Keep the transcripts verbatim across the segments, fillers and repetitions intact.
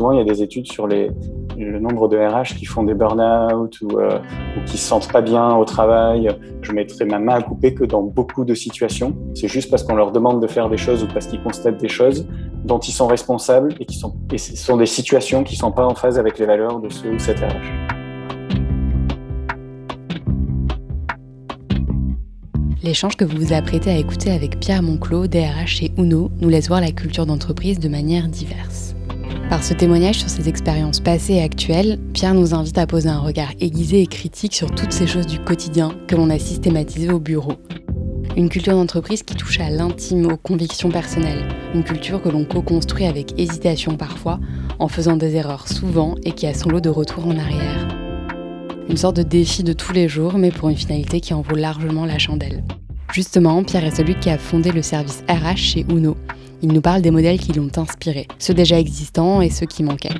souvent, il y a des études sur les, le nombre de R H qui font des burn-out ou, euh, ou qui ne se sentent pas bien au travail. Je mettrais ma main à couper que dans beaucoup de situations, c'est juste parce qu'on leur demande de faire des choses ou parce qu'ils constatent des choses dont ils sont responsables et qui sont, et ce sont des situations qui ne sont pas en phase avec les valeurs de ceux ou cette R H. L'échange que vous vous apprêtez à écouter avec Pierre Monclo, D R H chez HUNO, nous laisse voir la culture d'entreprise de manière diverse. Par ce témoignage sur ses expériences passées et actuelles, Pierre nous invite à poser un regard aiguisé et critique sur toutes ces choses du quotidien que l'on a systématisées au bureau. Une culture d'entreprise qui touche à l'intime, aux convictions personnelles. Une culture que l'on co-construit avec hésitation parfois, en faisant des erreurs souvent et qui a son lot de retours en arrière. Une sorte de défi de tous les jours, mais pour une finalité qui en vaut largement la chandelle. Justement, Pierre est celui qui a fondé le service R H chez HUNO. Il nous parle des modèles qui l'ont inspiré, ceux déjà existants et ceux qui manquaient.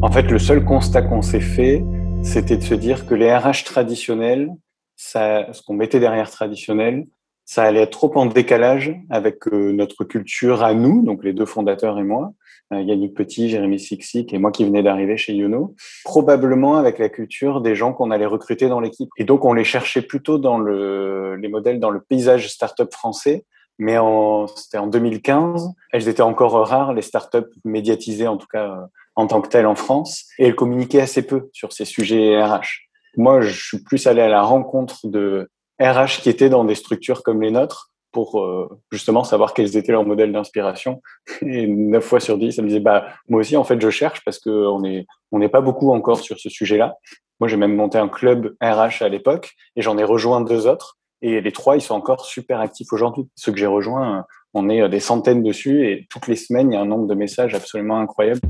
En fait, le seul constat qu'on s'est fait, c'était de se dire que les R H traditionnels, ça, ce qu'on mettait derrière traditionnel, ça allait être trop en décalage avec notre culture à nous, donc les deux fondateurs et moi, Yannick Petit, Jérémy Sixique et moi qui venais d'arriver chez Yuno, probablement avec la culture des gens qu'on allait recruter dans l'équipe. Et donc, on les cherchait plutôt dans le, les modèles dans le paysage start-up français, mais en, c'était en deux mille quinze. Elles étaient encore rares, les start-up médiatisées en tout cas en tant que telles en France, et elles communiquaient assez peu sur ces sujets R H. Moi, je suis plus allé à la rencontre de R H qui étaient dans des structures comme les nôtres pour euh, justement savoir quels étaient leurs modèles d'inspiration. Et neuf fois sur dix, ça me disait bah moi aussi en fait je cherche parce que on est on n'est pas beaucoup encore sur ce sujet-là. Moi j'ai même monté un club R H à l'époque et j'en ai rejoint deux autres et les trois ils sont encore super actifs aujourd'hui. Ceux que j'ai rejoints, on est des centaines dessus et toutes les semaines il y a un nombre de messages absolument incroyable.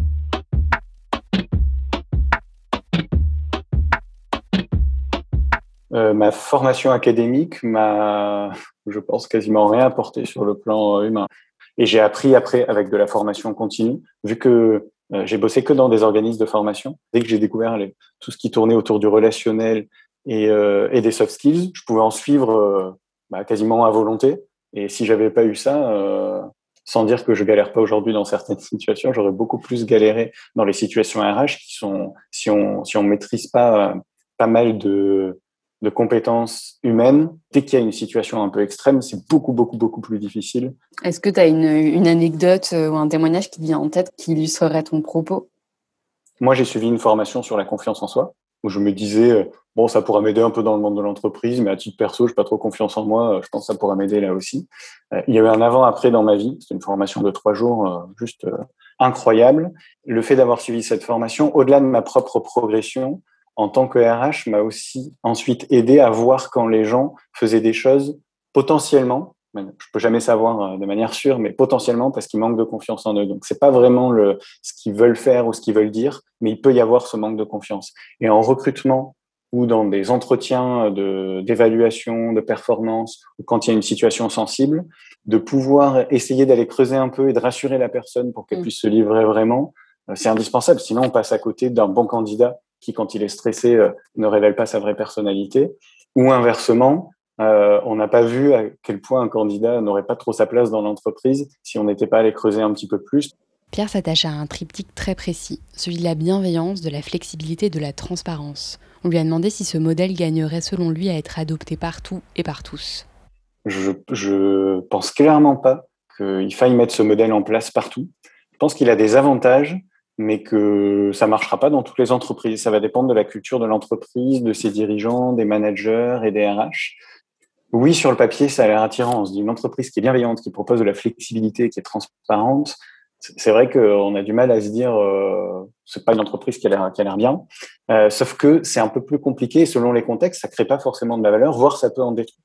Euh, ma formation académique m'a, je pense, quasiment rien apporté sur le plan humain. Et j'ai appris après avec de la formation continue, vu que euh, j'ai bossé que dans des organismes de formation. Dès que j'ai découvert les, tout ce qui tournait autour du relationnel et, euh, et des soft skills, je pouvais en suivre euh, bah, quasiment à volonté. Et si j'avais pas eu ça, euh, sans dire que je galère pas aujourd'hui dans certaines situations, j'aurais beaucoup plus galéré dans les situations R H qui sont, si on si on maîtrise pas pas mal de de compétences humaines. Dès qu'il y a une situation un peu extrême, c'est beaucoup, beaucoup, beaucoup plus difficile. Est-ce que tu as une, une anecdote ou un témoignage qui te vient en tête qui illustrerait ton propos ? Moi, j'ai suivi une formation sur la confiance en soi, où je me disais, bon, ça pourra m'aider un peu dans le monde de l'entreprise, mais à titre perso, je n'ai pas trop confiance en moi, je pense que ça pourra m'aider là aussi. Il y a eu un avant-après dans ma vie, c'était une formation de trois jours juste incroyable. Le fait d'avoir suivi cette formation, au-delà de ma propre progression, en tant que R H, m'a aussi ensuite aidé à voir quand les gens faisaient des choses potentiellement, je peux jamais savoir de manière sûre, mais potentiellement parce qu'ils manquent de confiance en eux. Donc, c'est pas vraiment le, ce qu'ils veulent faire ou ce qu'ils veulent dire, mais il peut y avoir ce manque de confiance. Et en recrutement ou dans des entretiens de, d'évaluation, de performance, ou quand il y a une situation sensible, de pouvoir essayer d'aller creuser un peu et de rassurer la personne pour qu'elle puisse se livrer vraiment, c'est indispensable. Sinon, on passe à côté d'un bon candidat qui, quand il est stressé, euh, ne révèle pas sa vraie personnalité. Ou inversement, euh, on n'a pas vu à quel point un candidat n'aurait pas trop sa place dans l'entreprise si on n'était pas allé creuser un petit peu plus. Pierre s'attache à un triptyque très précis, celui de la bienveillance, de la flexibilité et de la transparence. On lui a demandé si ce modèle gagnerait, selon lui, à être adopté partout et par tous. Je, je pense clairement pas qu'il faille mettre ce modèle en place partout. Je pense qu'il a des avantages, mais que ça ne marchera pas dans toutes les entreprises. Ça va dépendre de la culture de l'entreprise, de ses dirigeants, des managers et des R H. Oui, sur le papier, ça a l'air attirant. On se dit une entreprise qui est bienveillante, qui propose de la flexibilité, qui est transparente. C'est vrai qu'on a du mal à se dire euh, c'est pas une entreprise qui a l'air, qui a l'air bien. Euh, sauf que c'est un peu plus compliqué. Selon les contextes, ça ne crée pas forcément de la valeur, voire ça peut en détruire.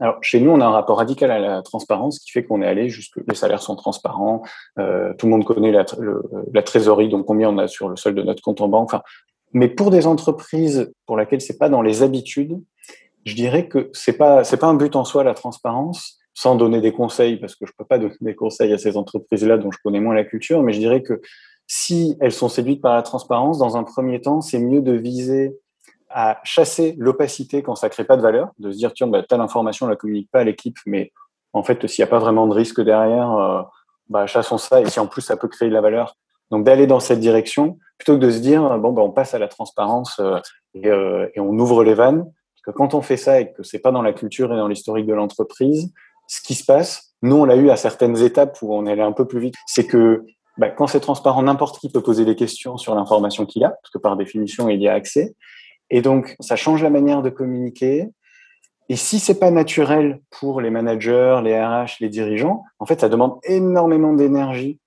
Alors, chez nous, on a un rapport radical à la transparence qui fait qu'on est allé jusque les salaires sont transparents, euh, tout le monde connaît la, le, la trésorerie, donc combien on a sur le solde de notre compte en banque. Enfin, mais pour des entreprises pour lesquelles c'est pas dans les habitudes, je dirais que c'est pas c'est pas un but en soi la transparence, sans donner des conseils parce que je peux pas donner des conseils à ces entreprises-là dont je connais moins la culture, mais je dirais que si elles sont séduites par la transparence, dans un premier temps, c'est mieux de viser à chasser l'opacité quand ça crée pas de valeur, de se dire tiens, bah, telle information on la communique pas à l'équipe, mais en fait s'il y a pas vraiment de risque derrière, euh, bah, chassons ça, et si en plus ça peut créer de la valeur. Donc d'aller dans cette direction, plutôt que de se dire bon bah, on passe à la transparence euh, et, euh, et on ouvre les vannes, parce que quand on fait ça et que c'est pas dans la culture et dans l'historique de l'entreprise, ce qui se passe, nous on l'a eu à certaines étapes où on allait un peu plus vite, c'est que bah, quand c'est transparent, n'importe qui peut poser des questions sur l'information qu'il a, parce que par définition il y a accès, et donc ça change la manière de communiquer. Et si c'est pas naturel pour les managers, les R H, les dirigeants, en fait, ça demande énormément d'énergie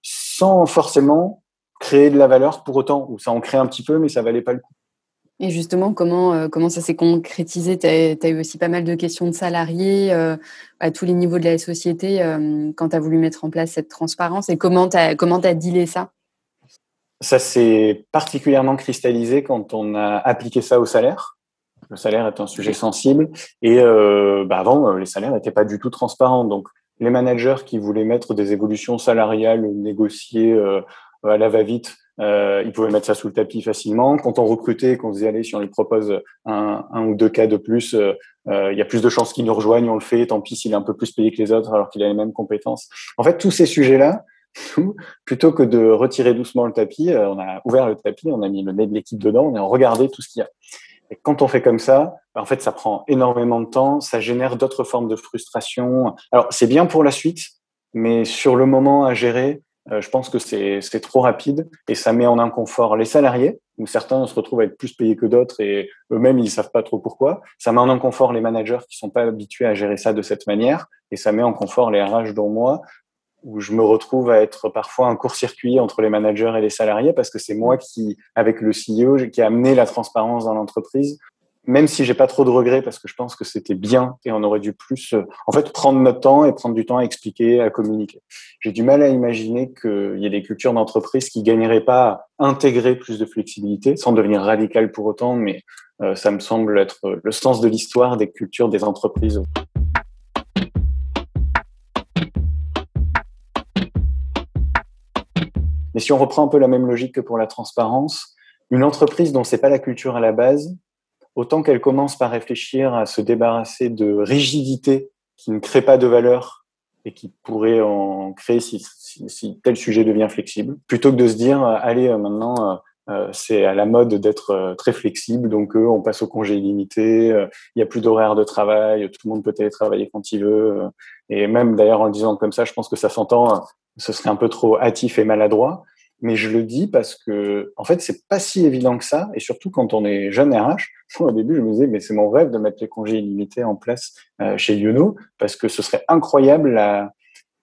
sans forcément créer de la valeur pour autant, ou ça en crée un petit peu, mais ça valait pas le coup. Et justement, comment, euh, comment ça s'est concrétisé ? Tu as eu aussi pas mal de questions de salariés euh, à tous les niveaux de la société euh, quand tu as voulu mettre en place cette transparence, et comment tu as comment tu as dealé ça ? Ça s'est particulièrement cristallisé quand on a appliqué ça au salaire. Le salaire est un sujet sensible, et euh, bah avant, les salaires n'étaient pas du tout transparents. Donc, les managers qui voulaient mettre des évolutions salariales négociées euh, à la va-vite, euh, ils pouvaient mettre ça sous le tapis facilement. Quand on recrutait, qu'on faisait aller, si on lui propose un, un ou deux cas de plus, euh, il y a plus de chances qu'ils nous rejoignent, on le fait, tant pis s'il est un peu plus payé que les autres alors qu'il a les mêmes compétences. En fait, tous ces sujets-là, plutôt que de retirer doucement le tapis, on a ouvert le tapis, on a mis le nez de l'équipe dedans, on a regardé tout ce qu'il y a. Et quand on fait comme ça, en fait, ça prend énormément de temps, ça génère d'autres formes de frustration. Alors, c'est bien pour la suite, mais sur le moment à gérer, euh, je pense que c'est, c'est trop rapide et ça met en inconfort les salariés, où certains se retrouvent à être plus payés que d'autres et eux-mêmes, ils ne savent pas trop pourquoi. Ça met en inconfort les managers qui ne sont pas habitués à gérer ça de cette manière, et ça met en confort les R H, dont moi, où je me retrouve à être parfois un court-circuit entre les managers et les salariés, parce que c'est moi qui, avec le C E O, qui a amené la transparence dans l'entreprise, même si j'ai pas trop de regrets, parce que je pense que c'était bien et on aurait dû plus, en fait, prendre notre temps et prendre du temps à expliquer, à communiquer. J'ai du mal à imaginer qu'il y ait des cultures d'entreprise qui gagneraient pas à intégrer plus de flexibilité, sans devenir radical pour autant, mais ça me semble être le sens de l'histoire des cultures des entreprises. Mais si on reprend un peu la même logique que pour la transparence, une entreprise dont c'est pas la culture à la base, autant qu'elle commence par réfléchir à se débarrasser de rigidités qui ne créent pas de valeur et qui pourraient en créer si, si, si tel sujet devient flexible, plutôt que de se dire allez maintenant euh, c'est à la mode d'être euh, très flexible, donc euh, on passe au congé illimité, il euh, n'y a plus d'horaire de travail, tout le monde peut télétravailler quand il veut, euh, et même d'ailleurs en le disant comme ça, je pense que ça s'entend. Euh, Ce serait un peu trop hâtif et maladroit, mais je le dis parce que, en fait, c'est pas si évident que ça, et surtout quand on est jeune R H. Moi, au début, je me disais, mais c'est mon rêve de mettre les congés illimités en place euh, chez Yuno, parce que ce serait incroyable la,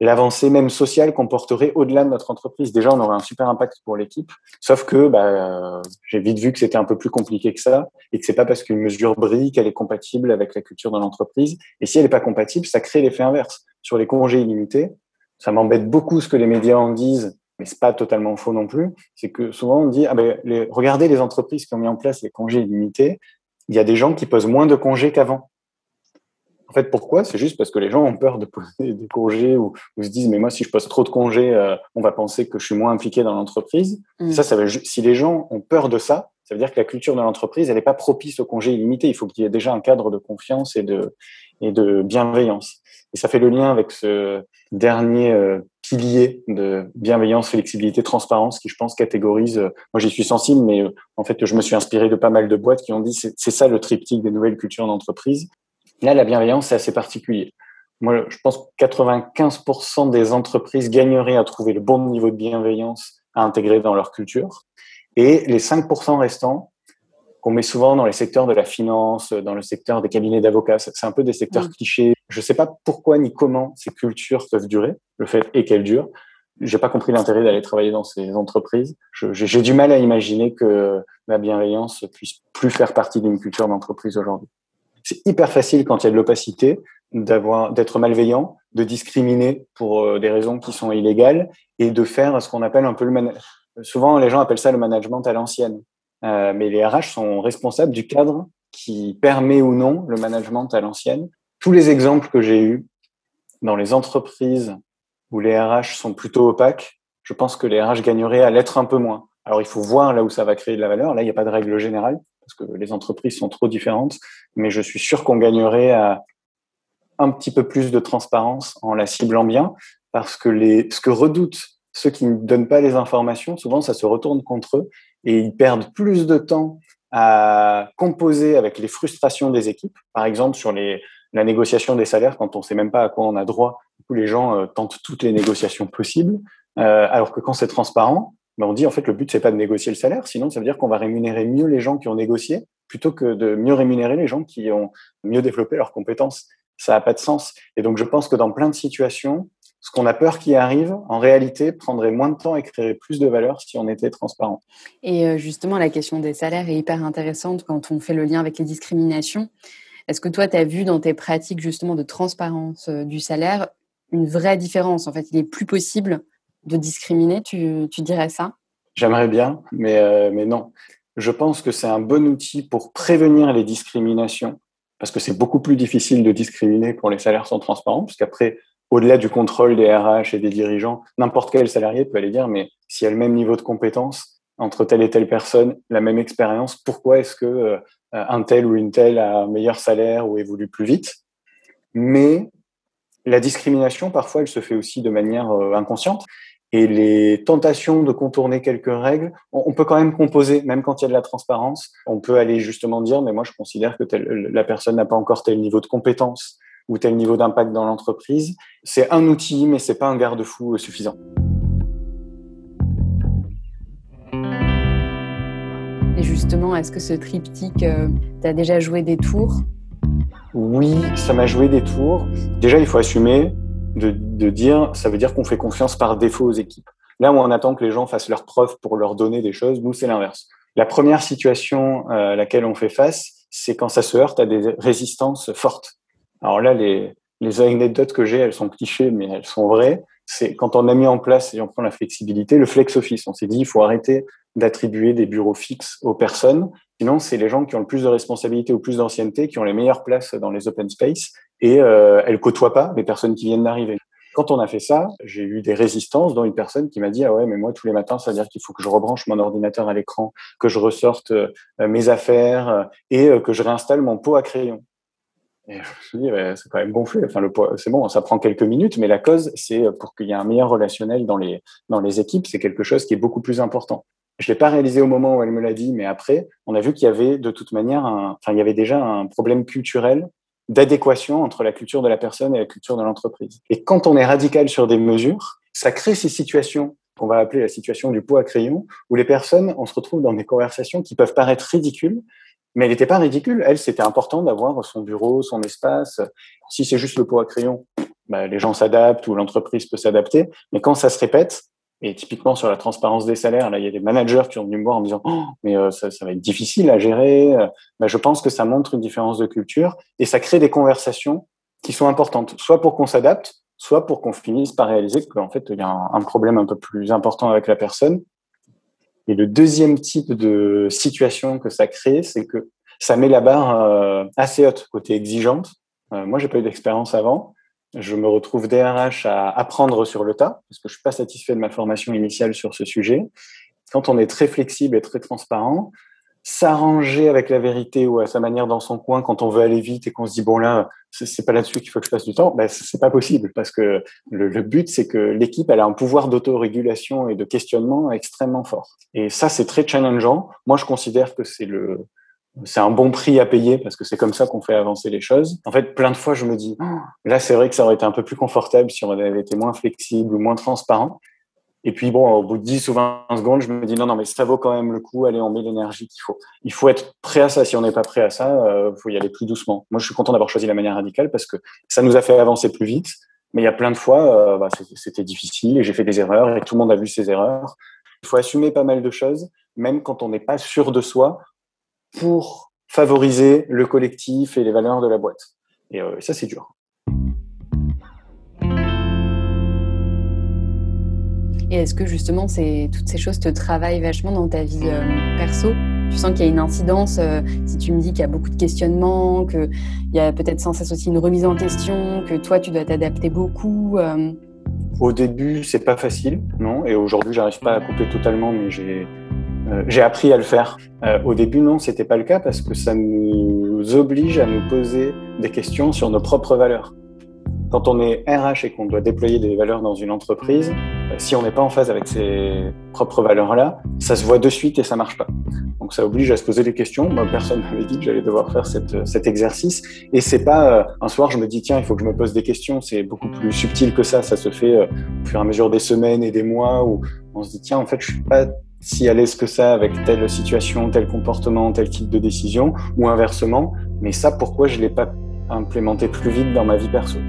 l'avancée même sociale qu'on porterait au-delà de notre entreprise. Déjà, on aurait un super impact pour l'équipe, sauf que bah, euh, j'ai vite vu que c'était un peu plus compliqué que ça, et que c'est pas parce qu'une mesure brille qu'elle est compatible avec la culture de l'entreprise, et si elle n'est pas compatible, ça crée l'effet inverse. Sur les congés illimités, ça m'embête beaucoup ce que les médias en disent, mais c'est pas totalement faux non plus. C'est que souvent on dit ah ben les, regardez les entreprises qui ont mis en place les congés illimités, il y a des gens qui posent moins de congés qu'avant. En fait, pourquoi ? C'est juste parce que les gens ont peur de poser des congés ou, ou se disent mais moi si je pose trop de congés, euh, on va penser que je suis moins impliqué dans l'entreprise. Mmh. Ça, ça veut, si les gens ont peur de ça, ça veut dire que la culture de l'entreprise elle n'est pas propice aux congés illimités. Il faut qu'il y ait déjà un cadre de confiance et de et de bienveillance. Et ça fait le lien avec ce dernier euh, pilier de bienveillance, flexibilité, transparence qui, je pense, catégorise... Euh, moi, j'y suis sensible, mais euh, en fait, je me suis inspiré de pas mal de boîtes qui ont dit c'est, c'est ça le triptyque des nouvelles cultures d'entreprise. Là, la bienveillance, c'est assez particulier. Moi, je pense que quatre-vingt-quinze pour cent des entreprises gagneraient à trouver le bon niveau de bienveillance à intégrer dans leur culture. Et les cinq pour cent restants, qu'on met souvent dans les secteurs de la finance, dans le secteur des cabinets d'avocats, c'est un peu des secteurs mmh. clichés. Je ne sais pas pourquoi ni comment ces cultures peuvent durer, le fait est qu'elles durent. Je n'ai pas compris l'intérêt d'aller travailler dans ces entreprises. Je, j'ai, j'ai du mal à imaginer que la bienveillance puisse plus faire partie d'une culture d'entreprise aujourd'hui. C'est hyper facile quand il y a de l'opacité, d'avoir, d'être malveillant, de discriminer pour des raisons qui sont illégales et de faire ce qu'on appelle un peu le management. Souvent, les gens appellent ça le management à l'ancienne. Euh, mais les R H sont responsables du cadre qui permet ou non le management à l'ancienne. Tous les exemples que j'ai eus dans les entreprises où les R H sont plutôt opaques, je pense que les R H gagneraient à l'être un peu moins. Alors, il faut voir là où ça va créer de la valeur. Là, il n'y a pas de règle générale parce que les entreprises sont trop différentes, mais je suis sûr qu'on gagnerait à un petit peu plus de transparence en la ciblant bien, parce que les, ce que redoutent ceux qui ne donnent pas les informations, souvent ça se retourne contre eux et ils perdent plus de temps à composer avec les frustrations des équipes. Par exemple, sur les, la négociation des salaires, quand on ne sait même pas à quoi on a droit, du coup, les gens euh, tentent toutes les négociations possibles, euh, alors que quand c'est transparent, ben on dit en fait le but c'est pas de négocier le salaire, sinon ça veut dire qu'on va rémunérer mieux les gens qui ont négocié plutôt que de mieux rémunérer les gens qui ont mieux développé leurs compétences. Ça n'a pas de sens. Et donc je pense que dans plein de situations, ce qu'on a peur qui arrive, en réalité, prendrait moins de temps et créerait plus de valeur si on était transparent. Et justement, la question des salaires est hyper intéressante quand on fait le lien avec les discriminations. Est-ce que toi, tu as vu dans tes pratiques justement de transparence du salaire une vraie différence ? En fait, il est plus possible de discriminer, tu, tu dirais ça ? J'aimerais bien, mais, euh, mais non. Je pense que c'est un bon outil pour prévenir les discriminations, parce que c'est beaucoup plus difficile de discriminer quand les salaires sont transparents, parce qu'après, au-delà du contrôle des R H et des dirigeants, n'importe quel salarié peut aller dire « mais s'il y a le même niveau de compétence entre telle et telle personne, la même expérience, pourquoi est-ce que euh, un tel ou une telle a un meilleur salaire ou évolue plus vite ?» Mais la discrimination, parfois, elle se fait aussi de manière euh, inconsciente. Et les tentations de contourner quelques règles, on peut quand même composer, même quand il y a de la transparence. On peut aller justement dire, mais moi je considère que telle, la personne n'a pas encore tel niveau de compétence ou tel niveau d'impact dans l'entreprise. C'est un outil, mais c'est pas un garde-fou suffisant. Et justement, est-ce que ce triptyque, euh, t'as déjà joué des tours ? Oui, ça m'a joué des tours. Déjà, il faut assumer. De, de dire, ça veut dire qu'on fait confiance par défaut aux équipes. Là où on attend que les gens fassent leurs preuves pour leur donner des choses, nous, c'est l'inverse. La première situation à laquelle on fait face, c'est quand ça se heurte à des résistances fortes. Alors là, les, les anecdotes que j'ai, elles sont clichés, mais elles sont vraies. C'est quand on a mis en place, et on prend la flexibilité, le flex-office. On s'est dit, il faut arrêter d'attribuer des bureaux fixes aux personnes. Sinon, c'est les gens qui ont le plus de responsabilités ou plus d'ancienneté qui ont les meilleures places dans les open space et euh, elles côtoient pas les personnes qui viennent d'arriver. Quand on a fait ça, j'ai eu des résistances, dont une personne qui m'a dit « Ah ouais, mais moi, tous les matins, ça veut dire qu'il faut que je rebranche mon ordinateur à l'écran, que je ressorte euh, mes affaires euh, et euh, que je réinstalle mon pot à crayon. » Et je me suis dit, bah, c'est quand même gonflé. Enfin, le poids, c'est bon, ça prend quelques minutes, mais la cause, c'est pour qu'il y ait un meilleur relationnel dans les, dans les équipes. C'est quelque chose qui est beaucoup plus important. Je l'ai pas réalisé au moment où elle me l'a dit, mais après, on a vu qu'il y avait de toute manière, un, enfin, il y avait déjà un problème culturel d'adéquation entre la culture de la personne et la culture de l'entreprise. Et quand on est radical sur des mesures, ça crée ces situations qu'on va appeler la situation du pot à crayon, où les personnes, on se retrouve dans des conversations qui peuvent paraître ridicules, mais elle n'était pas ridicule. Elle, c'était important d'avoir son bureau, son espace. Si c'est juste le pot à crayon, bah, les gens s'adaptent ou l'entreprise peut s'adapter. Mais quand ça se répète, et typiquement sur la transparence des salaires, là, il y a des managers qui sont venus me voir en me disant oh, « mais euh, ça, ça va être difficile à gérer bah, », je pense que ça montre une différence de culture et ça crée des conversations qui sont importantes, soit pour qu'on s'adapte, soit pour qu'on finisse par réaliser qu'en fait, il y a un, un problème un peu plus important avec la personne. Et le deuxième type de situation que ça crée, c'est que ça met la barre euh, assez haute, côté exigeante. Euh, moi, j'ai pas eu d'expérience avant. Je me retrouve D R H à apprendre sur le tas, parce que je suis pas satisfait de ma formation initiale sur ce sujet. Quand on est très flexible et très transparent, s'arranger avec la vérité ou à sa manière dans son coin quand on veut aller vite et qu'on se dit « bon là, c'est pas là-dessus qu'il faut que je passe du temps ben, », c'est pas possible parce que le, le but, c'est que l'équipe elle a un pouvoir d'autorégulation et de questionnement extrêmement fort. Et ça, c'est très challengeant. Moi, je considère que c'est, le, c'est un bon prix à payer parce que c'est comme ça qu'on fait avancer les choses. En fait, plein de fois, je me dis « là, c'est vrai que ça aurait été un peu plus confortable si on avait été moins flexible ou moins transparent ». Et puis, bon, au bout de dix ou vingt secondes, je me dis, non, non, mais ça vaut quand même le coup. Allez, on met l'énergie qu'il faut. Il faut être prêt à ça. Si on n'est pas prêt à ça, il euh, faut y aller plus doucement. Moi, je suis content d'avoir choisi la manière radicale parce que ça nous a fait avancer plus vite. Mais il y a plein de fois, euh, bah, c'était difficile et j'ai fait des erreurs et tout le monde a vu ses erreurs. Il faut assumer pas mal de choses, même quand on n'est pas sûr de soi, pour favoriser le collectif et les valeurs de la boîte. Et euh, ça, c'est dur. Et est-ce que justement, c'est, toutes ces choses te travaillent vachement dans ta vie euh, perso ? Tu sens qu'il y a une incidence, euh, si tu me dis qu'il y a beaucoup de questionnements, qu'il y a peut-être sans cesse aussi une remise en question, que toi, tu dois t'adapter beaucoup euh... Au début, c'est pas facile, non ? Et aujourd'hui, j'arrive pas à couper totalement, mais j'ai, euh, j'ai appris à le faire. Euh, au début, non, c'était pas le cas parce que ça nous oblige à nous poser des questions sur nos propres valeurs. Quand on est R H et qu'on doit déployer des valeurs dans une entreprise, si on n'est pas en phase avec ses propres valeurs-là, ça se voit de suite et ça ne marche pas. Donc ça oblige à se poser des questions. Moi, personne m'avait dit que j'allais devoir faire cette, cet exercice. Et ce n'est pas euh, un soir, je me dis, tiens, il faut que je me pose des questions. C'est beaucoup plus subtil que ça. Ça se fait euh, au fur et à mesure des semaines et des mois où on se dit, tiens, en fait, je ne suis pas si à l'aise que ça avec telle situation, tel comportement, tel type de décision, ou inversement. Mais ça, pourquoi je ne l'ai pas implémenté plus vite dans ma vie perso ?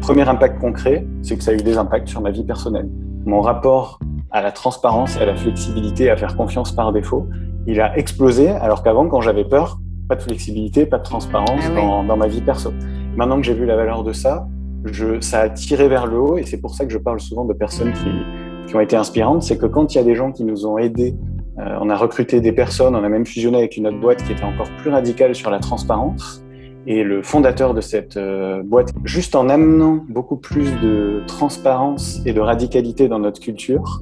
Premier impact concret, c'est que ça a eu des impacts sur ma vie personnelle. Mon rapport à la transparence et à la flexibilité, à faire confiance par défaut, il a explosé, alors qu'avant, quand j'avais peur, pas de flexibilité, pas de transparence ah oui. dans, dans ma vie perso. Maintenant que j'ai vu la valeur de ça, je, ça a tiré vers le haut, et c'est pour ça que je parle souvent de personnes qui, qui ont été inspirantes. C'est que quand il y a des gens qui nous ont aidés, euh, on a recruté des personnes, on a même fusionné avec une autre boîte qui était encore plus radicale sur la transparence. Et le fondateur de cette euh, boîte, juste en amenant beaucoup plus de transparence et de radicalité dans notre culture,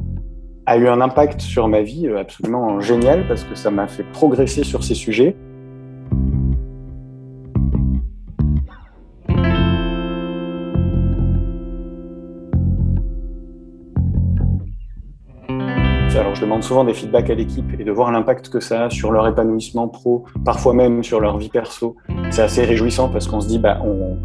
a eu un impact sur ma vie absolument génial parce que ça m'a fait progresser sur ces sujets. Alors, je demande souvent des feedbacks à l'équipe et de voir l'impact que ça a sur leur épanouissement pro, parfois même sur leur vie perso. C'est assez réjouissant parce qu'on se dit, bah, on,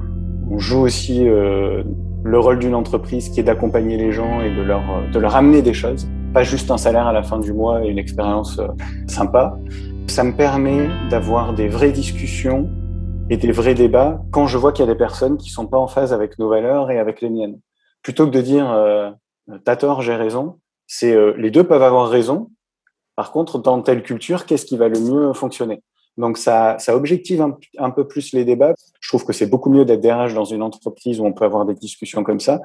on joue aussi euh, le rôle d'une entreprise qui est d'accompagner les gens et de leur, de leur amener des choses, pas juste un salaire à la fin du mois et une expérience euh, sympa. Ça me permet d'avoir des vraies discussions et des vrais débats quand je vois qu'il y a des personnes qui ne sont pas en phase avec nos valeurs et avec les miennes. Plutôt que de dire euh, « t'as tort, j'ai raison », c'est euh, les deux peuvent avoir raison. Par contre, dans telle culture, qu'est-ce qui va le mieux fonctionner ? Donc, ça, ça objective un, un peu plus les débats. Je trouve que c'est beaucoup mieux d'être D R H dans une entreprise où on peut avoir des discussions comme ça.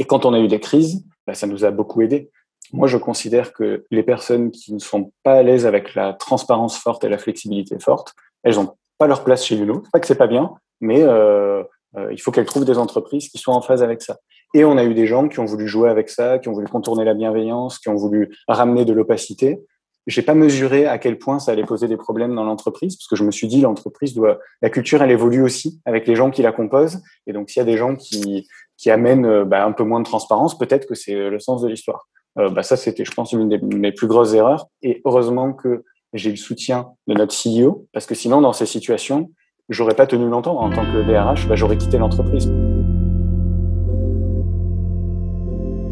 Et quand on a eu des crises, bah, ça nous a beaucoup aidés. Moi, je considère que les personnes qui ne sont pas à l'aise avec la transparence forte et la flexibilité forte, elles n'ont pas leur place chez Yuno. Pas que c'est pas bien, mais euh, euh, il faut qu'elles trouvent des entreprises qui soient en phase avec ça. Et on a eu des gens qui ont voulu jouer avec ça, qui ont voulu contourner la bienveillance, qui ont voulu ramener de l'opacité. J'ai pas mesuré à quel point ça allait poser des problèmes dans l'entreprise, parce que je me suis dit, l'entreprise doit, la culture, elle évolue aussi avec les gens qui la composent. Et donc, s'il y a des gens qui, qui amènent, bah, un peu moins de transparence, peut-être que c'est le sens de l'histoire. Euh, bah, ça, c'était, je pense, une des, mes plus grosses erreurs. Et heureusement que j'ai le soutien de notre C E O, parce que sinon, dans ces situations, j'aurais pas tenu longtemps. En tant que D R H, bah, j'aurais quitté l'entreprise.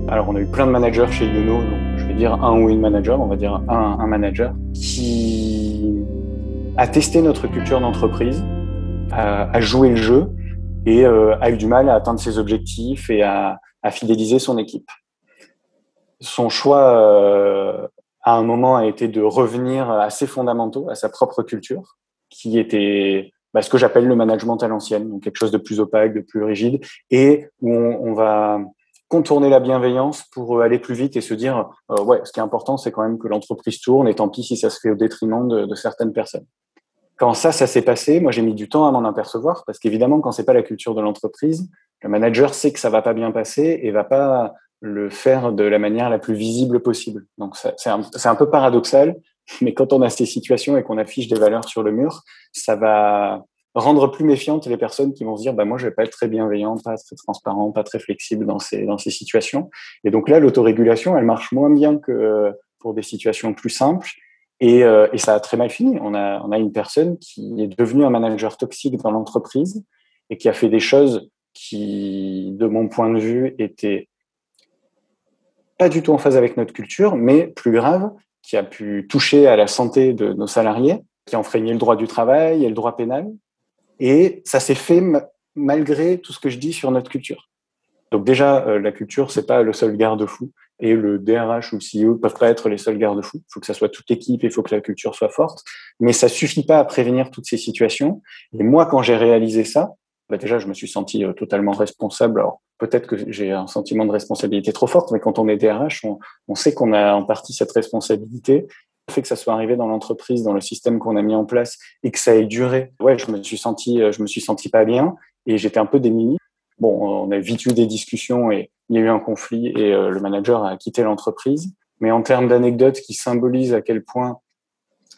Alors, on a eu plein de managers chez Yuno, donc je vais dire un ou une manager, on va dire un, un manager, qui a testé notre culture d'entreprise, a, a joué le jeu et euh, a eu du mal à atteindre ses objectifs et à, à fidéliser son équipe. Son choix, euh, à un moment, a été de revenir à ses fondamentaux, à sa propre culture, qui était... Bah, ce que j'appelle le management à l'ancienne, donc quelque chose de plus opaque, de plus rigide, et où on, on va... contourner la bienveillance pour aller plus vite et se dire euh, ouais, ce qui est important, c'est quand même que l'entreprise tourne et tant pis si ça se fait au détriment de, de certaines personnes. Quand ça, ça s'est passé, moi, j'ai mis du temps à m'en apercevoir parce qu'évidemment, quand c'est pas la culture de l'entreprise, le manager sait que ça va pas bien passer et va pas le faire de la manière la plus visible possible. Donc, ça, c'est, un, c'est un peu paradoxal, mais quand on a ces situations et qu'on affiche des valeurs sur le mur, ça va... rendre plus méfiantes les personnes qui vont se dire bah, « moi, je vais pas être très bienveillant, pas très transparent, pas très flexible dans ces, dans ces situations ». Et donc là, l'autorégulation, elle marche moins bien que pour des situations plus simples et, euh, et ça a très mal fini. On a, on a une personne qui est devenue un manager toxique dans l'entreprise et qui a fait des choses qui, de mon point de vue, étaient pas du tout en phase avec notre culture, mais plus grave, qui a pu toucher à la santé de nos salariés, qui enfreignait le droit du travail et le droit pénal. Et ça s'est fait m- malgré tout ce que je dis sur notre culture. Donc déjà, euh, la culture, c'est pas le seul garde-fou. Et le D R H ou le C E O ne peuvent pas être les seuls garde-fous. Il faut que ça soit toute l'équipe et il faut que la culture soit forte. Mais ça suffit pas à prévenir toutes ces situations. Et moi, quand j'ai réalisé ça, bah déjà, je me suis senti euh, totalement responsable. Alors, peut-être que j'ai un sentiment de responsabilité trop forte, mais quand on est D R H, on, on sait qu'on a en partie cette responsabilité. Le fait que ça soit arrivé dans l'entreprise, dans le système qu'on a mis en place et que ça ait duré, ouais, je me suis senti, je me suis senti pas bien et j'étais un peu démuni. Bon, on a vite eu des discussions et il y a eu un conflit et le manager a quitté l'entreprise. Mais en termes d'anecdotes qui symbolisent à quel point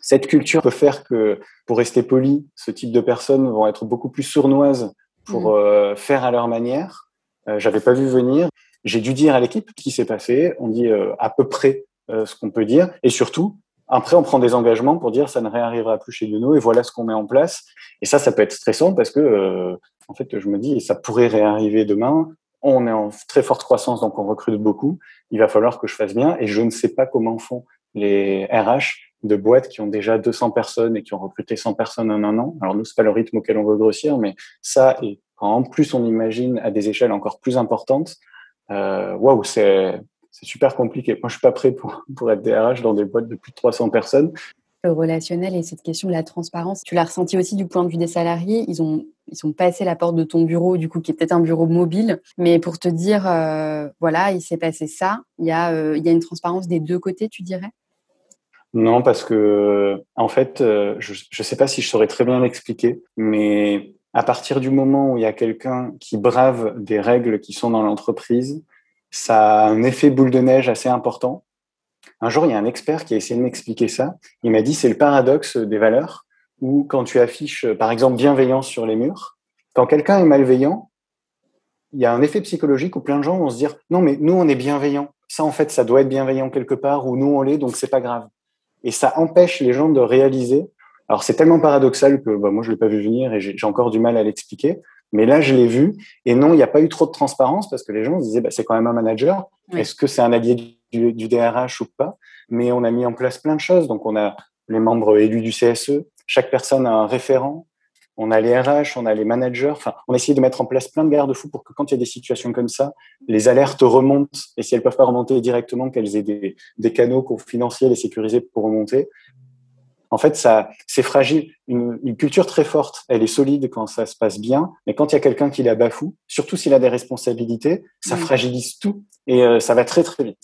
cette culture peut faire que, pour rester poli, ce type de personnes vont être beaucoup plus sournoises pour mmh. euh, faire à leur manière. euh, j'avais pas vu venir. J'ai dû dire à l'équipe ce qui s'est passé. On dit euh, à peu près euh, ce qu'on peut dire. Et surtout, après, on prend des engagements pour dire ça ne réarrivera plus chez Yuno et voilà ce qu'on met en place. Et ça, ça peut être stressant parce que, euh, en fait, je me dis, ça pourrait réarriver demain. On est en très forte croissance, donc on recrute beaucoup. Il va falloir que je fasse bien. Et je ne sais pas comment font les R H de boîtes qui ont déjà deux cents personnes et qui ont recruté cent personnes en un an. Alors nous, c'est pas le rythme auquel on veut grossir, mais ça, et quand en plus on imagine à des échelles encore plus importantes, waouh, wow, c'est, c'est super compliqué. Moi, je suis pas prêt pour, pour être D R H dans des boîtes de plus de trois cents personnes. Le relationnel et cette question de la transparence, tu l'as ressenti aussi du point de vue des salariés. Ils ont, ils sont passés la porte de ton bureau, du coup, qui est peut-être un bureau mobile, mais pour te dire, euh, voilà, il s'est passé ça. Il y a, euh, il y a une transparence des deux côtés, tu dirais? Non, parce que, en fait, je ne sais pas si je saurais très bien l'expliquer, mais à partir du moment où il y a quelqu'un qui brave des règles qui sont dans l'entreprise, ça a un effet boule de neige assez important. Un jour, il y a un expert qui a essayé de m'expliquer ça. Il m'a dit, c'est le paradoxe des valeurs, où quand tu affiches, par exemple, bienveillance sur les murs, quand quelqu'un est malveillant, il y a un effet psychologique où plein de gens vont se dire, non, mais nous, on est bienveillants. Ça, en fait, ça doit être bienveillant quelque part, ou nous, on l'est, donc c'est pas grave. Et ça empêche les gens de réaliser. Alors, c'est tellement paradoxal que bah, moi, je ne l'ai pas vu venir et j'ai, j'ai encore du mal à l'expliquer. Mais là, je l'ai vu. Et non, il n'y a pas eu trop de transparence parce que les gens se disaient bah, « c'est quand même un manager. Oui. Est-ce que c'est un allié du, du D R H ou pas ?» Mais on a mis en place plein de choses. Donc, on a les membres élus du C S E. Chaque personne a un référent. On a les R H, on a les managers. Enfin, on a essayé de mettre en place plein de garde-fous pour que quand il y a des situations comme ça, les alertes remontent. Et si elles ne peuvent pas remonter directement, qu'elles aient des, des canaux confidentiels et sécurisés pour remonter. En fait, ça, c'est fragile. Une, une culture très forte, elle est solide quand ça se passe bien. Mais quand il y a quelqu'un qui la bafoue, surtout s'il a des responsabilités, ça mmh. fragilise tout et euh, ça va très, très vite.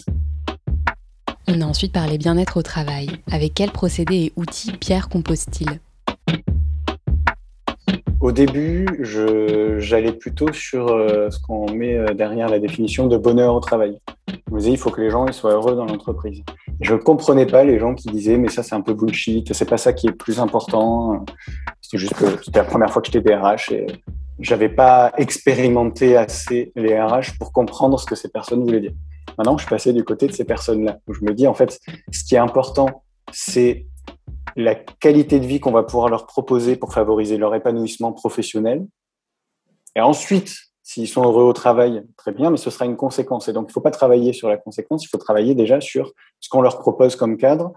On a ensuite parlé bien-être au travail. Avec quels procédés et outils Pierre compose-t-il ? Au début, je, j'allais plutôt sur euh, ce qu'on met derrière la définition de bonheur au travail. Je me disais, il faut que les gens ils soient heureux dans l'entreprise. Je ne comprenais pas les gens qui disaient, mais ça, c'est un peu bullshit, c'est pas ça qui est le plus important. C'était juste que c'était la première fois que j'étais D R H et je n'avais pas expérimenté assez les R H pour comprendre ce que ces personnes voulaient dire. Maintenant, je suis passé du côté de ces personnes-là. Où je me dis, en fait, ce qui est important, c'est la qualité de vie qu'on va pouvoir leur proposer pour favoriser leur épanouissement professionnel. Et ensuite, s'ils sont heureux au travail, très bien, mais ce sera une conséquence. Et donc, il ne faut pas travailler sur la conséquence, il faut travailler déjà sur ce qu'on leur propose comme cadre.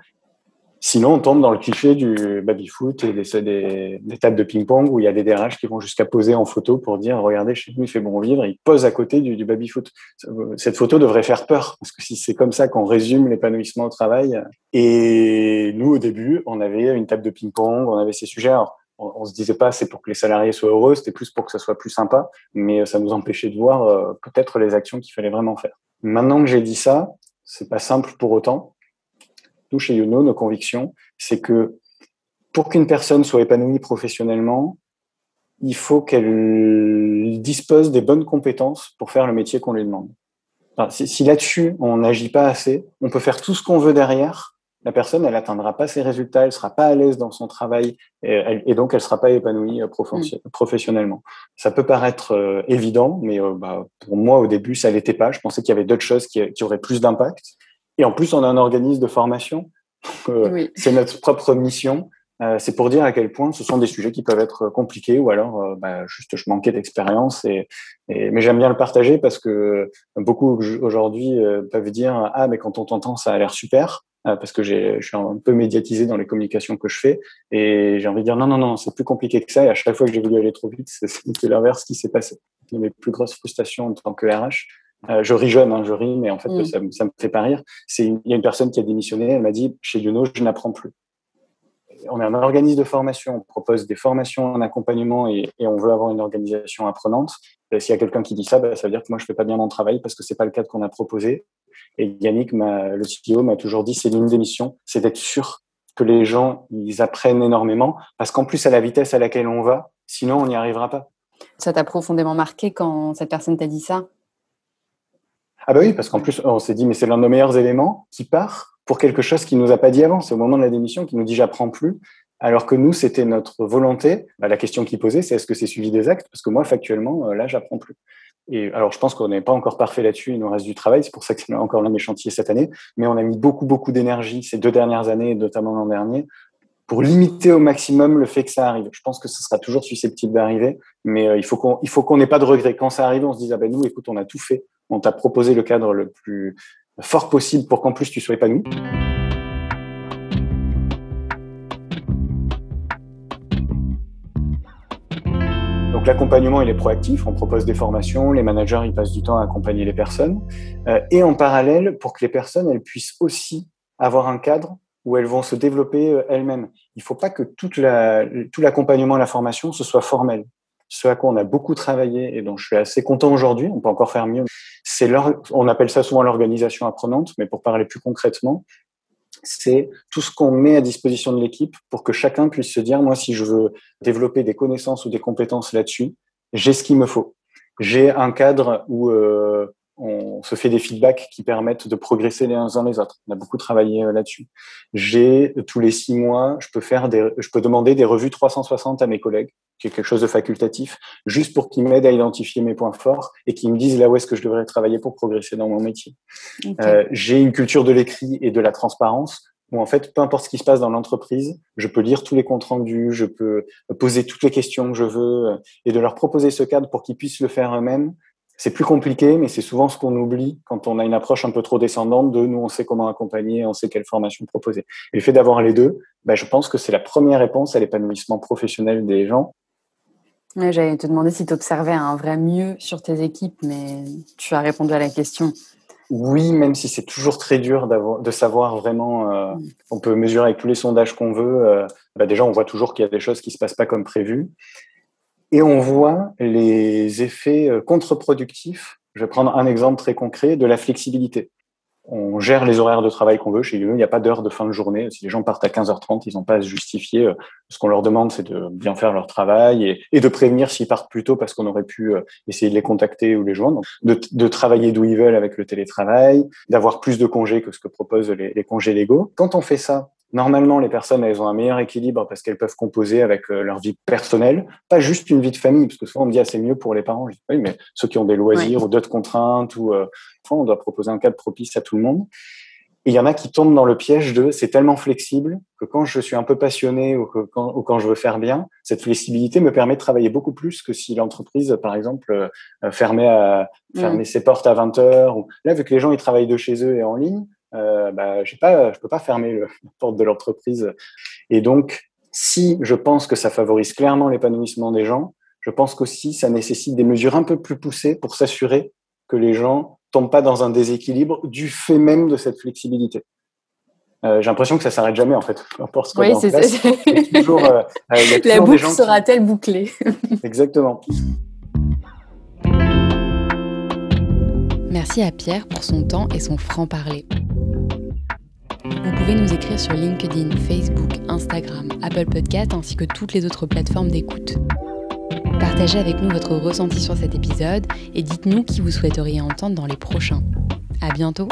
Sinon, on tombe dans le cliché du baby-foot et des, des, des tables de ping-pong où il y a des D R H qui vont jusqu'à poser en photo pour dire « Regardez, chez nous, il fait bon vivre », ils posent à côté du, du baby-foot. Cette photo devrait faire peur, parce que si c'est comme ça qu'on résume l'épanouissement au travail. Et nous, au début, on avait une table de ping-pong, on avait ces sujets. Alors, on, on se disait pas « c'est pour que les salariés soient heureux », c'était plus pour que ça soit plus sympa, mais ça nous empêchait de voir euh, peut-être les actions qu'il fallait vraiment faire. Maintenant que j'ai dit ça, c'est pas simple pour autant. Nous, chez Yuno, nos convictions, c'est que pour qu'une personne soit épanouie professionnellement, il faut qu'elle dispose des bonnes compétences pour faire le métier qu'on lui demande. Enfin, si là-dessus, on n'agit pas assez, on peut faire tout ce qu'on veut derrière, la personne, elle n'atteindra pas ses résultats, elle ne sera pas à l'aise dans son travail et, elle, et donc elle ne sera pas épanouie professionnellement. Mmh. Ça peut paraître euh, évident, mais euh, bah, pour moi, au début, ça ne l'était pas. Je pensais qu'il y avait d'autres choses qui, qui auraient plus d'impact. Et en plus, on a un organisme de formation. Euh, oui. C'est notre propre mission. Euh, c'est pour dire à quel point ce sont des sujets qui peuvent être compliqués ou alors euh, bah, juste je manquais d'expérience. Et, et, mais j'aime bien le partager parce que beaucoup aujourd'hui euh, peuvent dire « Ah, mais quand on t'entend, ça a l'air super ». Parce que j'ai, je suis un peu médiatisé dans les communications que je fais et j'ai envie de dire non, non, non, c'est plus compliqué que ça et à chaque fois que j'ai voulu aller trop vite, c'est, c'est l'inverse qui s'est passé. Une de mes plus grosses frustrations en tant que R H, euh, je ris jeune, hein, je ris, mais en fait, mmh. ça, ça me fait pas rire. C'est une, il y a une personne qui a démissionné, elle m'a dit « Chez Yuno, je n'apprends plus ». On est un organisme de formation, on propose des formations en accompagnement et, et on veut avoir une organisation apprenante. Et s'il y a quelqu'un qui dit ça, bah, ça veut dire que moi, je ne fais pas bien mon travail parce que ce n'est pas le cadre qu'on a proposé. Et Yannick, ma, le C T O, m'a toujours dit, c'est l'une des missions, c'est d'être sûr que les gens ils apprennent énormément parce qu'en plus, à la vitesse à laquelle on va, sinon, on n'y arrivera pas. Ça t'a profondément marqué quand cette personne t'a dit ça? Ah bah oui, parce qu'en plus, on s'est dit, mais c'est l'un de nos meilleurs éléments qui part pour quelque chose qu'il ne nous a pas dit avant. C'est au moment de la démission qu'il nous dit « j'apprends plus », alors que nous, c'était notre volonté. Bah, la question qu'il posait, c'est est-ce que c'est suivi des actes ? Parce que moi, factuellement, là, j'apprends plus. Et alors, je pense qu'on n'est pas encore parfait là-dessus, il nous reste du travail, c'est pour ça que c'est encore l'un des chantiers cette année, mais on a mis beaucoup, beaucoup d'énergie ces deux dernières années, notamment l'an dernier, pour limiter au maximum le fait que ça arrive. Je pense que ce sera toujours susceptible d'arriver, mais il faut qu'on il faut qu'on n'ait pas de regrets. Quand ça arrive, on se dit « Ah ben nous, écoute, on a tout fait, on t'a proposé le cadre le plus fort possible pour qu'en plus tu sois épanoui. » L'accompagnement, il est proactif, on propose des formations, les managers, ils passent du temps à accompagner les personnes. Euh, et en parallèle, pour que les personnes, elles puissent aussi avoir un cadre où elles vont se développer elles-mêmes. Il ne faut pas que toute la, tout l'accompagnement, la formation, ce soit formel. Ce à quoi on a beaucoup travaillé et dont je suis assez content aujourd'hui, on peut encore faire mieux. C'est leur, on appelle ça souvent l'organisation apprenante, mais pour parler plus concrètement, c'est tout ce qu'on met à disposition de l'équipe pour que chacun puisse se dire, moi, si je veux développer des connaissances ou des compétences là-dessus, j'ai ce qu'il me faut. J'ai un cadre où euh, on se fait des feedbacks qui permettent de progresser les uns les autres. On a beaucoup travaillé euh, là-dessus. J'ai, tous les six mois, je peux faire des, je peux demander des revues trois cent soixante à mes collègues, qui est quelque chose de facultatif, juste pour qu'ils m'aident à identifier mes points forts et qu'ils me disent là où est-ce que je devrais travailler pour progresser dans mon métier. Okay. Euh, j'ai une culture de l'écrit et de la transparence où, en fait, peu importe ce qui se passe dans l'entreprise, je peux lire tous les comptes rendus, je peux poser toutes les questions que je veux et de leur proposer ce cadre pour qu'ils puissent le faire eux-mêmes. C'est plus compliqué, mais c'est souvent ce qu'on oublie quand on a une approche un peu trop descendante de « nous, on sait comment accompagner, on sait quelle formation proposer ». Et le fait d'avoir les deux, ben, je pense que c'est la première réponse à l'épanouissement professionnel des gens. Ouais, j'allais te demander si tu observais un vrai mieux sur tes équipes, mais tu as répondu à la question. Oui, même si c'est toujours très dur d'avoir, de savoir vraiment, euh, mmh. on peut mesurer avec tous les sondages qu'on veut, euh, bah déjà on voit toujours qu'il y a des choses qui ne se passent pas comme prévu, et on voit les effets contre-productifs. Je vais prendre un exemple très concret de la flexibilité. On gère les horaires de travail qu'on veut chez eux. Il n'y a pas d'heure de fin de journée. Si les gens partent à quinze heures trente, ils n'ont pas à se justifier. Ce qu'on leur demande, c'est de bien faire leur travail et, et de prévenir s'ils partent plus tôt parce qu'on aurait pu essayer de les contacter ou les joindre. De, de travailler d'où ils veulent avec le télétravail, d'avoir plus de congés que ce que proposent les, les congés légaux. Quand on fait ça, normalement, les personnes, elles ont un meilleur équilibre parce qu'elles peuvent composer avec leur vie personnelle, pas juste une vie de famille, parce que souvent on me dit ah, c'est mieux pour les parents. Je dis, oui, mais ceux qui ont des loisirs ouais. ou d'autres contraintes, ou euh, on doit proposer un cadre propice à tout le monde. Et il y en a qui tombent dans le piège de c'est tellement flexible que quand je suis un peu passionné ou, que, quand, ou quand je veux faire bien, cette flexibilité me permet de travailler beaucoup plus que si l'entreprise, par exemple, euh, fermait, à, fermait mmh. ses portes à vingt heures. Ou... Là, vu que les gens ils travaillent de chez eux et en ligne, Euh, bah, j'ai pas, je peux pas fermer le, la porte de l'entreprise. Et donc, si je pense que ça favorise clairement l'épanouissement des gens, je pense qu'aussi ça nécessite des mesures un peu plus poussées pour s'assurer que les gens tombent pas dans un déséquilibre du fait même de cette flexibilité. Euh, j'ai l'impression que ça s'arrête jamais en fait. Peu importe ce qu'on oui, a en place, c'est toujours, euh, il y a toujours la boucle sera-t-elle qui... bouclée? Exactement. Merci à Pierre pour son temps et son franc-parler. Vous pouvez nous écrire sur LinkedIn, Facebook, Instagram, Apple Podcasts ainsi que toutes les autres plateformes d'écoute. Partagez avec nous votre ressenti sur cet épisode et dites-nous qui vous souhaiteriez entendre dans les prochains. À bientôt.